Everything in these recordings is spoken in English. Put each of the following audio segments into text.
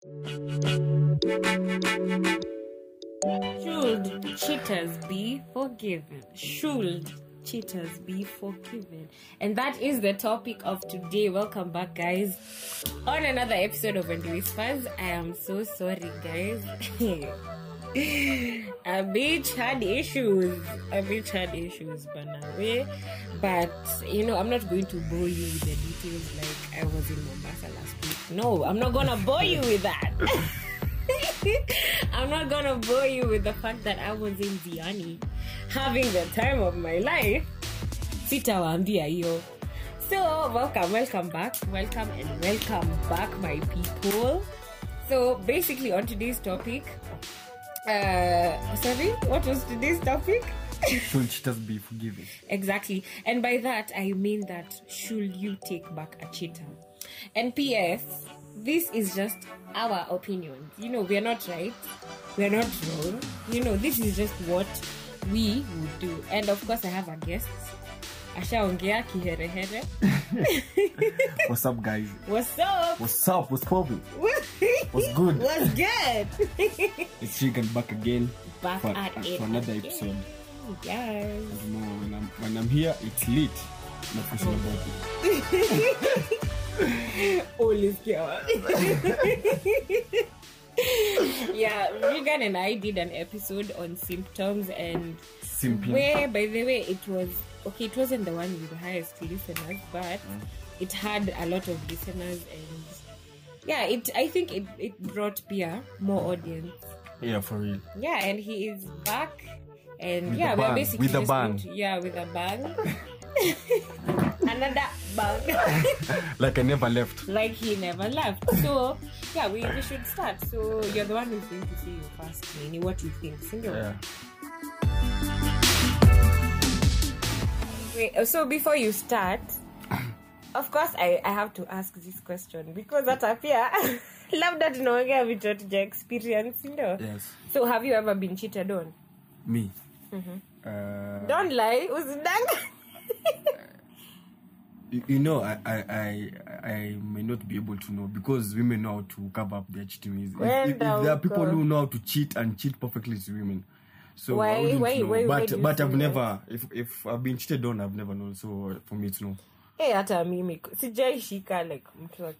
Should cheaters be forgiven? Should cheaters be forgiven? And that is the topic of today. Welcome back, guys, on another episode of Andrew Whispers. I am so sorry, guys. A bitch had issues. A bitch had issues, but you know, I'm not going to bore you with the details like I was in Mombasa last week. No, I'm not gonna bore you with that. I'm not gonna bore you with the fact that I was in Diani having the time of my life. So welcome back, my people. So basically, on today's topic, sorry, what was today's topic? Should cheaters be forgiven? Exactly. And by that I mean that should you take back a cheater? And P.S. this is just our opinion. You know, we are not right, we are not wrong. You know, this is just what we would do. And of course, I have a guest. Ashaongea kiherehere. What's up, guys? What's up? What's up? What's poppin'? What's good? What's good? It's Regan back again. Back for another episode. Yes. I don't know, when I'm here, it's lit. Not question about it. Yeah, Regan and I did an episode on symptoms, and where, by the way, it was okay. It wasn't the one with the highest listeners, but it had a lot of listeners, and yeah, I think it brought Pia more audience. Yeah, for real. Yeah, and he is back, and with we're basically with a bang. Yeah, with a bang. Another bug. Like I never left. Like he never left. So yeah, we should start. So you're the one who's going to see you first, Nini. What you think, Cindy? Yeah. Wait, so before you start, of course I have to ask this question because that appear love that no without your experience, you know. Yes. So have you ever been cheated on? Me. Don't lie. You know, I may not be able to know because women know how to cover up their cheating. If there are people who know how to cheat and cheat perfectly, it's women. So why I've never, if I've been cheated on, I've never known. So for me, it's no. Hey, hata mimi sijaishika like mtu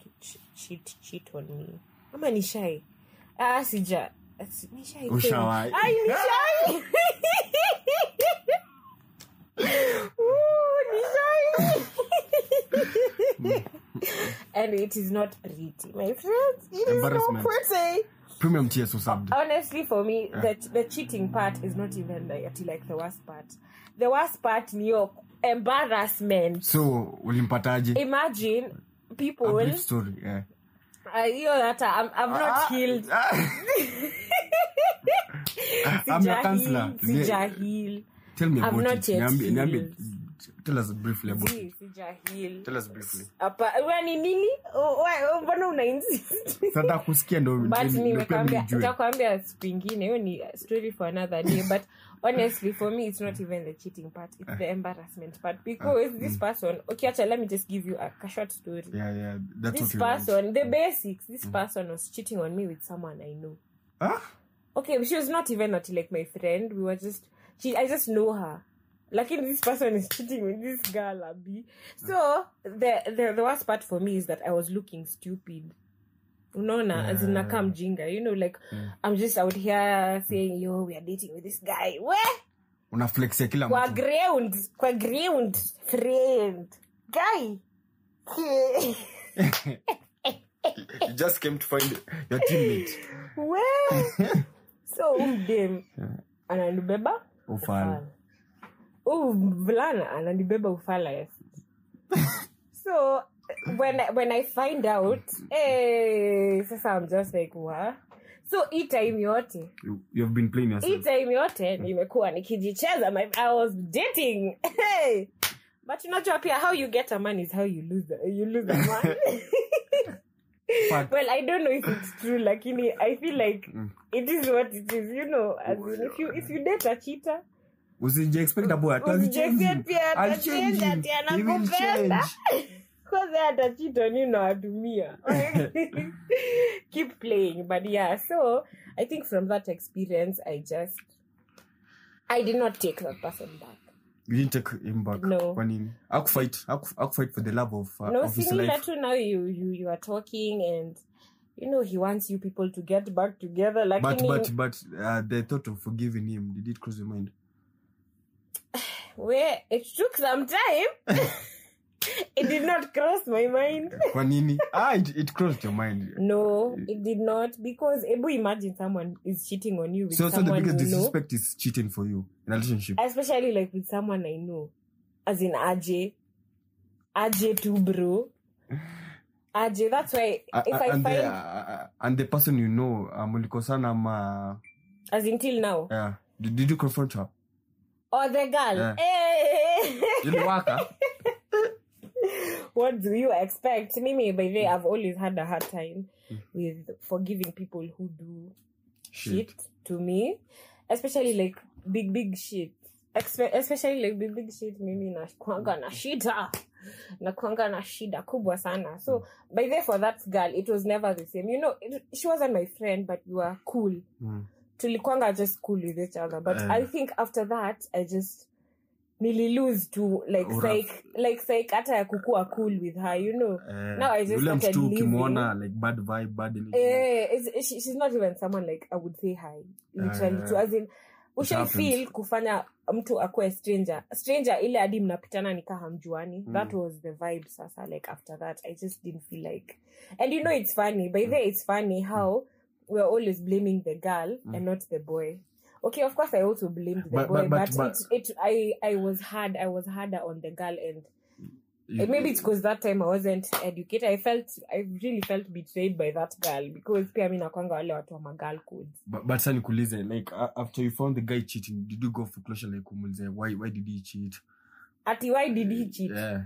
cheat on me. Ama ni shy. Sija ni shy. Ushawahi. Are you shy? And it is not pretty, my friends. It is not pretty. Premium tier so subbed. Honestly, for me, the cheating part is not even like the worst part. The worst part, your embarrassment. So, ulimpataje? Imagine people. A brief story. Yeah. You know that I'm not healed. I'm not counselor. Sijahil. Tell me about it. Niambi. Tell us briefly. Story for another day. But honestly, for me, it's not even the cheating part; it's the embarrassment part. Because this person, okay, actually, let me just give you a short story. Yeah, that's this person, the basics. This person was cheating on me with someone I know. Huh? Okay, she was not even like my friend. We were just I just know her. Like, this person is cheating with this girl, Abby. So, the worst part for me is that I was looking stupid. As in nakam jinga. You know, like, I'm just out here saying, yo, we are dating with this guy. Where? Una flexe kila mtu. Kwa ground, friend. Guy. You just came to find your teammate. Where? So, game. Ananibeba? Ufala. Oh, Vlana ananibeba ufala, yes. So when I find out, hey, sasa I'm just like, what? So you've been playing yourself. Nimekuwa nikijicheza. I was dating. Hey, but you know, how you get a man is how you lose. You lose a man. Well, I don't know if it's true, lakini I feel like it is what it is. You know, as if you date a cheater. Usijexpect about it. I'll change. He will change. Because I had a cheat on you now to me. Keep playing. But yeah, so I think from that experience, I did not take that person back. You didn't take him back? No. I'll fight. I'll fight for the love of, no, of his life. No, similar to now you are talking and, you know, he wants you people to get back together. Like but the thought of forgiving him, did it cross your mind? Well, it took some time. It did not cross my mind. It crossed your mind. No, it did not. Because imagine someone is cheating on you with someone you know. So the biggest disrespect is cheating for you in a relationship. Especially like with someone I know. As in AJ. AJ too, bro. AJ, that's why if I find... and the person you know, as in till now? Yeah. Did you confront her? Or the girl? Yeah. Hey! You'll work, huh? What do you expect? Mimi, by the way, I've always had a hard time with forgiving people who do shit to me. Especially like big shit. Especially like big shit. Mimi na kwanga na shida kubwa sana. So by the way, for that girl, it was never the same. You know, she wasn't my friend, but we were cool. Tulikwanga just cool with each other. But I think after that, I just lose to like ata kukua cool with her, you know. Now I just started leaving. Kimona, like bad vibe, bad energy. She's not even someone like I would say hi, literally. So as in, ushai feel kufanya mtu akue stranger. Stranger ile hadi mnapitana nika hamjuani. That was the vibe sasa. Like after that, I just didn't feel like. And you know, it's funny. By the way, it's funny how we're always blaming the girl and not the boy. Okay, of course, I also blamed the boy, but I was harder on the girl, and maybe it's because that time I wasn't educated. I really felt betrayed by that girl because I mean, I'm a girl code. But Sani Kulize, like after you found the guy cheating, did you go for closure? Like, why did he cheat? Ati, why did he cheat? Yeah.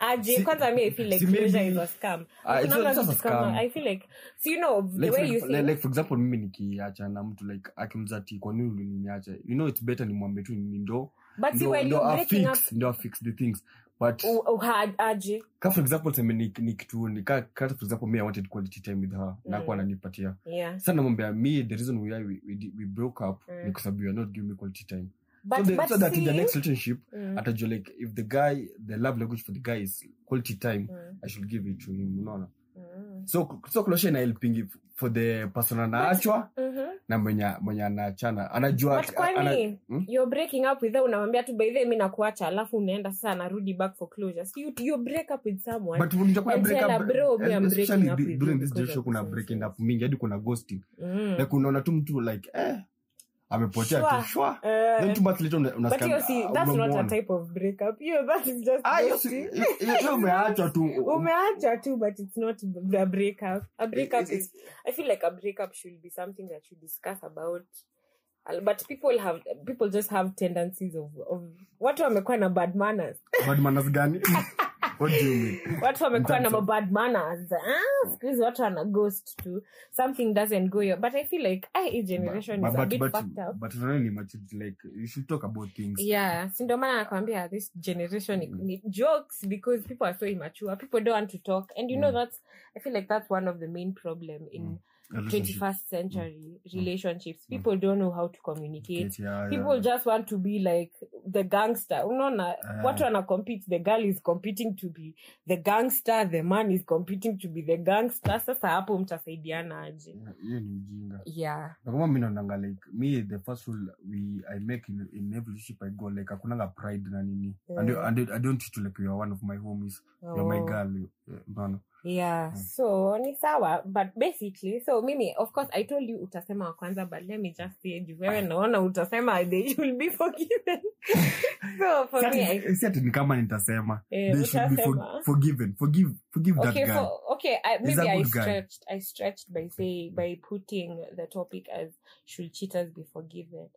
I feel like closure is a scam. It's not a scam. I feel like, so you know, the way you think. Like, for example, you know, it's better than Muambetu. But see, when you're breaking up. No, fix the things. But, for example, me, I wanted quality time with her. Yeah. So, the reason why we broke up because you were not giving me quality time. But so that in the next relationship, like if the guy, the love language for the guy is quality time, I should give it to him. No. So closure na helping for the person anaachwa na mwenye anaachana anajua. But kwani you're breaking up with her, unamwambia tu by the way mimi nakuacha, alafu unaenda sasa narudi back for closure. So you break up with someone. But when you break up, bro, me I'm breaking up with. During this relationship kuna breaking up mingi hadi kuna ghosting. Like unaona tu mtu like I'm a potato. Sure. Then 2 months later, but you see, that's not a type of breakup. You know, that is just. Umeacha tu, but it's not a breakup. A breakup is. I feel like a breakup should be something that you discuss about. But people just have tendencies of what wamekuwa na bad manners. Bad manners gani? What do you mean? What wamekuwa na bad manners? Because what are a ghost to something doesn't go here. But I feel like IE generation is a bit fucked up. But really, like you should talk about things. Yeah, sindomana nakwambia this generation it jokes because people are so immature. People don't want to talk, and you know that's. I feel like that's one of the main problem in. 21st century relationships. People don't know how to communicate. People just want to be like the gangster. Unaona, watu wana compete. The girl is competing to be the gangster. The man is competing to be the gangster. Sasa hapo mtasaidiana aje? Hiyo ni ujinga. Yeah. Na kama mimi naona like me the first rule I make in every relationship I go like hakuna pride na nini. And I don't treat you like you are one of my homies. You're my girl. Bana. Yeah, so ni sawa, but basically, so Mimi, of course, I told you utasema wa kwanza, but let me just say, wewe naona utasema, they will be forgiven. So for me, they should be forgiven. Forgive that guy. I stretched by putting the topic as should cheaters be forgiven.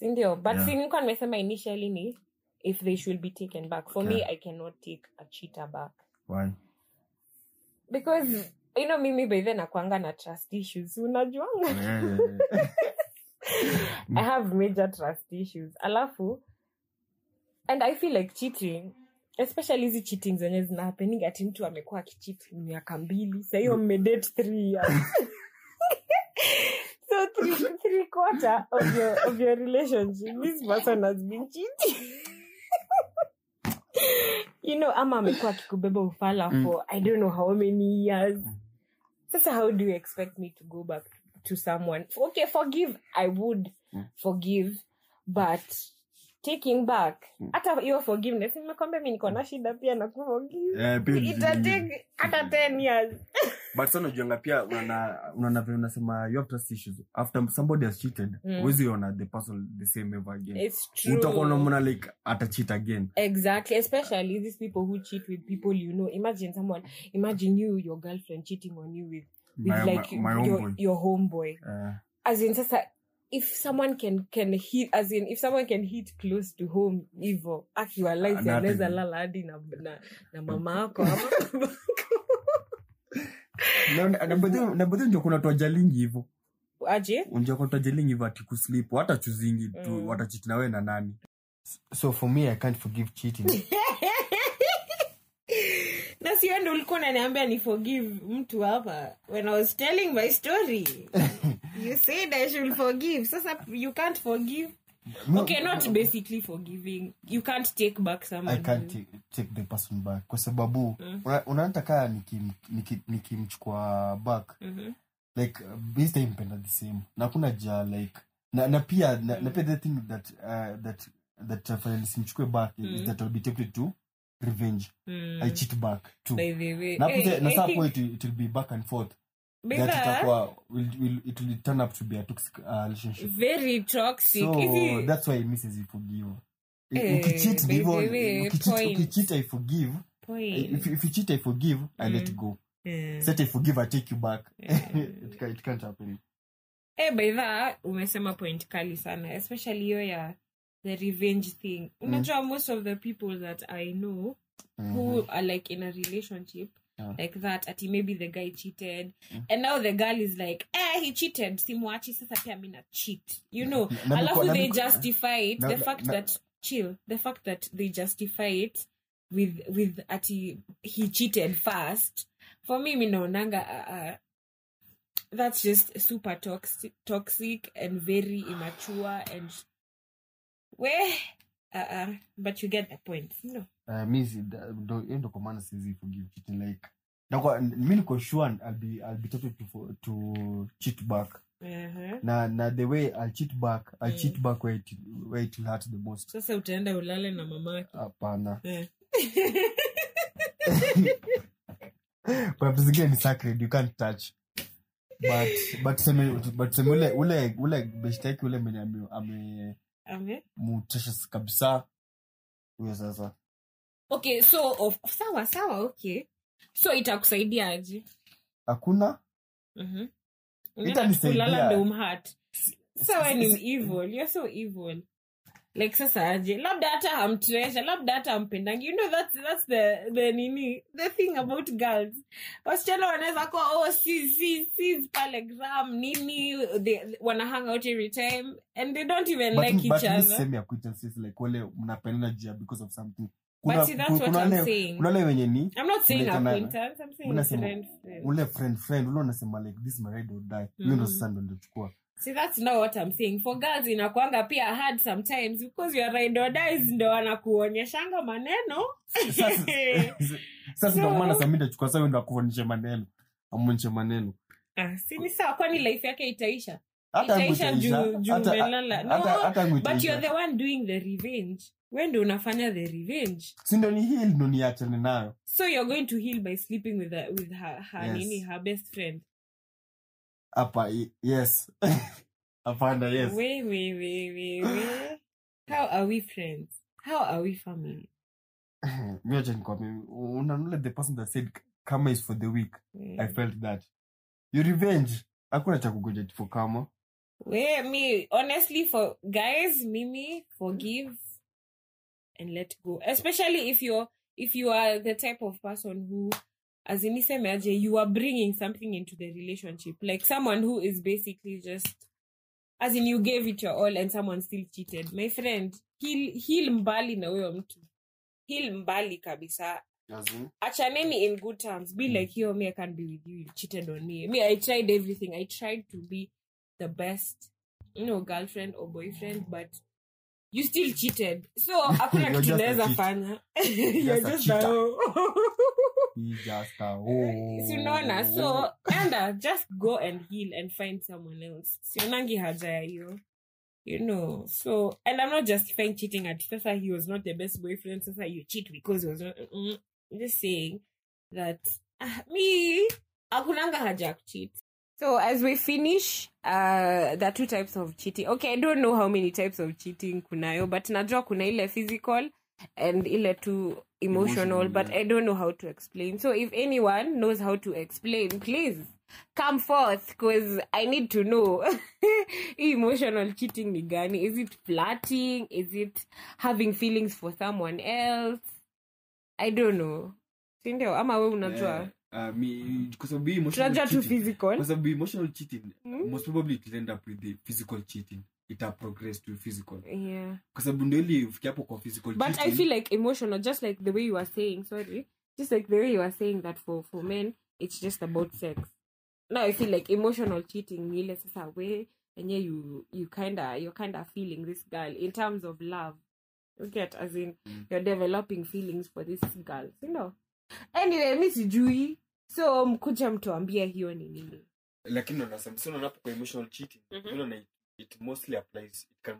Sindio, but nilikuwa nimesema initially ni if they should be taken back. For me, I cannot take a cheater back. Why? Because, you know, Mimi, by then, nakuanga na trust issues. Unajuanga. I have major trust issues. Alafu, and I feel like cheating especially hizi cheating zenye zina happening ati mtu amekuwa akicheat miaka 2 sasa hiyo mmedate 3 years so three quarter of your relationship this person has been cheating you know ama amekuwa akikubeba ufala for I don't know how many years sasa how do you expect me to go back to someone okay forgive I would forgive but taking back hata hiyo forgiveness nimekwambia mimi niko na shida pia na kuforgive it take hata 10 years but sana unajiona pia unasema you have trust issues after somebody has cheated wezi ona the person the same ever again utakuwa mna like ata cheat again exactly especially these people who cheat with people you know imagine your girlfriend cheating on you with your homeboy as in sasa if someone can hit as in if someone can hit close to home evil akiwa lies anaweza lala hadi na mama yako na bado ndio kuna tojalingi hivyo aje unja kwa tojalingi hivyo atikusleep hata chuzingi tu watachiti na wewe na nani so for me I can't forgive cheating na si wewe ulikuwa unaniambia ni forgive mtu hapa when I was telling my story you said I should forgive sasa you can't forgive okay not basically forgiving you can't take back someone I can't take the person back kwa sababu unataka nikimchukua back like based on pen the same na kuna ja like na pia na pia the thing that nisimchukue back is that I'll be tempted to revenge I cheat back too na pia na sababu it will be back and forth that it will turn up to be a toxic relationship very toxic so that's why it misses you forgive if you cheat I forgive if you cheat I forgive I let go set I forgive I take you back it can't happen by that umesema point kali sana especially your the revenge thing unajua most of the people that I know who are like in a relationship like that ati maybe the guy cheated and now the girl is like he cheated simwachi sasa pia mimi na cheat you know alafu they justify it the fact that they justify it with ati he cheated first for me minaonanga that's just super toxic and very immature and but you get the point no means ndo kwa maana sizi forgive cheating like na mimi niko sure I'll be tempted to cheat back na the way I'll cheat back where it will hurt the most sasa utaenda ulale na mama yako hapana but this game is sacred you can't touch but ule beshtaki ule mwenye mutesha kabisa yes sasa okay so sawa okay so itakusaidia aje hakuna itanisaidia lala dum heart sawa ni evil you're so evil like sasa aje labda hata amtreasure labda hata ampendangi you know that's the nini the thing about girls wasichana wanaweza kuwa sis telegram nini they wanna hang out every time and they don't even like each other but you semi acquaintances like wale mnapendana jia because of something but see, that's what I'm saying unale wenye ni I'm not saying acquaintance I'm saying friend ule friend ule unasema like this my ride or die you know sasa ndio chukua see that's not what I'm saying for girls inakuanga pia hard sometimes because your ride or die ndo wanakuonyeshanga maneno sasa ndio maana samida chukua sasa ndo akuonyesha maneno amuonyesha maneno si ni sawa kwani life yake itaisha but you're the one doing the revenge when do unafanya the revenge si ndo ni heal ndo ni achane nayo so you're going to heal by sleeping with her yes. Nini her best friend apa yes apanda yes we how are we friends how are we family mimi acha nikwambie unanule the person that said karma is for the weak I felt that your revenge hakuna cha kugoja for karma we me honestly for guys mimi forgive and let go especially if you are the type of person who as in isemeaje you are bringing something into the relationship like someone who is basically just as in you gave it your all and someone still cheated my friend heal mbali na wewe mtu Heal mbali kabisa. Achaneni in good terms. Be like, yo, me, I can't be with you. You cheated on me. Me, I tried everything. I tried to be the best, you know, girlfriend or boyfriend, but you still cheated. So, hakuna kitu naweza fanya. You're just a hoe. You're just a hoe. Sinona, so, enda, just go and heal and find someone else. Sionangi haja ya hiyo. You know, so, and I'm not justifying cheating at Sasa, he was not the best boyfriend, Sasa, you cheat because he was not, I'm just saying that, me, akunanga hajak cheat. So, as we finish, there are two types of cheating. Okay, I don't know how many types of cheating kunayo, but najua kuna ile physical and ile too emotional, but yeah. I don't know how to explain. So, if anyone knows how to explain, please. Come forth, because I need to know. Emotional cheating ni gani? Is it flirting? Is it having feelings for someone else? I don't know. Sindio, ama we unajua? Me, because of being emotional cheating. To physical. Because of being emotional cheating, most probably it will end up with the physical cheating. It will progress to physical. Yeah. Because of bundeli, if kiapo kwa physical cheating. But I feel like emotional, just like the way you are saying, sorry, just like the way you are saying that for men, it's just about sex. Now I feel like emotional cheating really is a way, and yeah, you're kinda feeling this girl in terms of love. You get, as in you're developing feelings for this girl, you know. Anyway, Miss Jui, so mkuja mtuambia hiyo ni nini. Lakini na Samson unapokuwa emotional cheating, you know, it can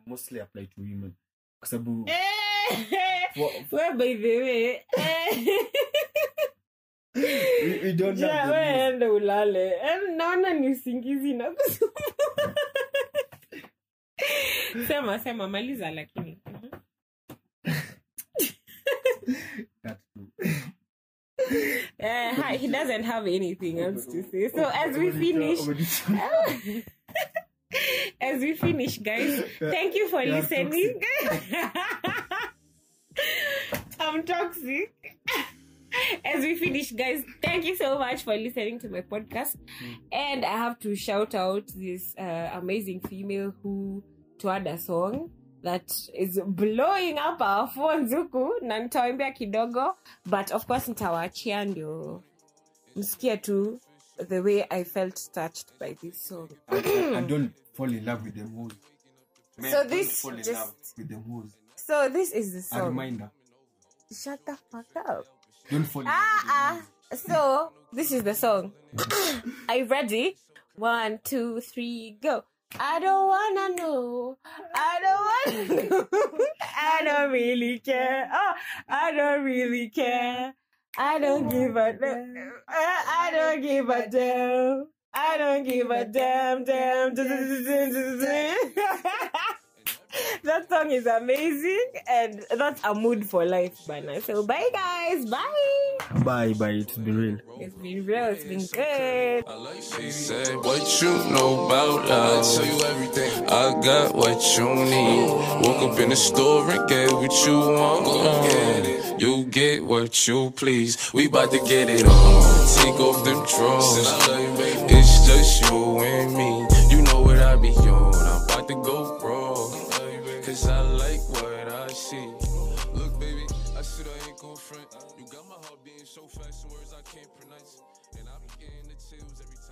mostly apply to women. Kwa sababu well, by the way, we don't know. Yeah, wewe ndo ulale. Naona ni usingizi na kusumbua. Sema maliza lakini. That's true. He doesn't have anything else to say. So as we finish, guys, thank you for listening. I'm toxic. As we finish, guys, thank you so much for listening to my podcast. And I have to shout out this amazing female who toured a song that is blowing up our phones huku na nitawambia kidogo, but of course nitawaachia ndio msikia tu the way I felt touched by this song. I don't fall in love with the mood. So this is the song. A reminder. Shut the fuck up. Don't fall in love. So, this is the song. Are you ready? 1, 2, 3, go. I don't wanna know. I don't wanna know. I don't really care. Oh, I don't really care. I don't give a damn. I don't give a damn. I don't give a damn, damn. That song is amazing, and that's a mood for life, Bana. So, bye, guys. Bye. Bye. It's been real. It's been good. She said, what you know about us? I'll tell you everything. I got what you need. Woke up in the store and get what you want. Go get it. You get what you please. We about to get it on. Take off them drawers. It's just you and me. You know what I be on. I'm about to go wrong. Cause I like what I see. Look, baby, I said I ain't gon' front. You got my heart beating so fast, some words I can't pronounce. And I be getting the chills every time.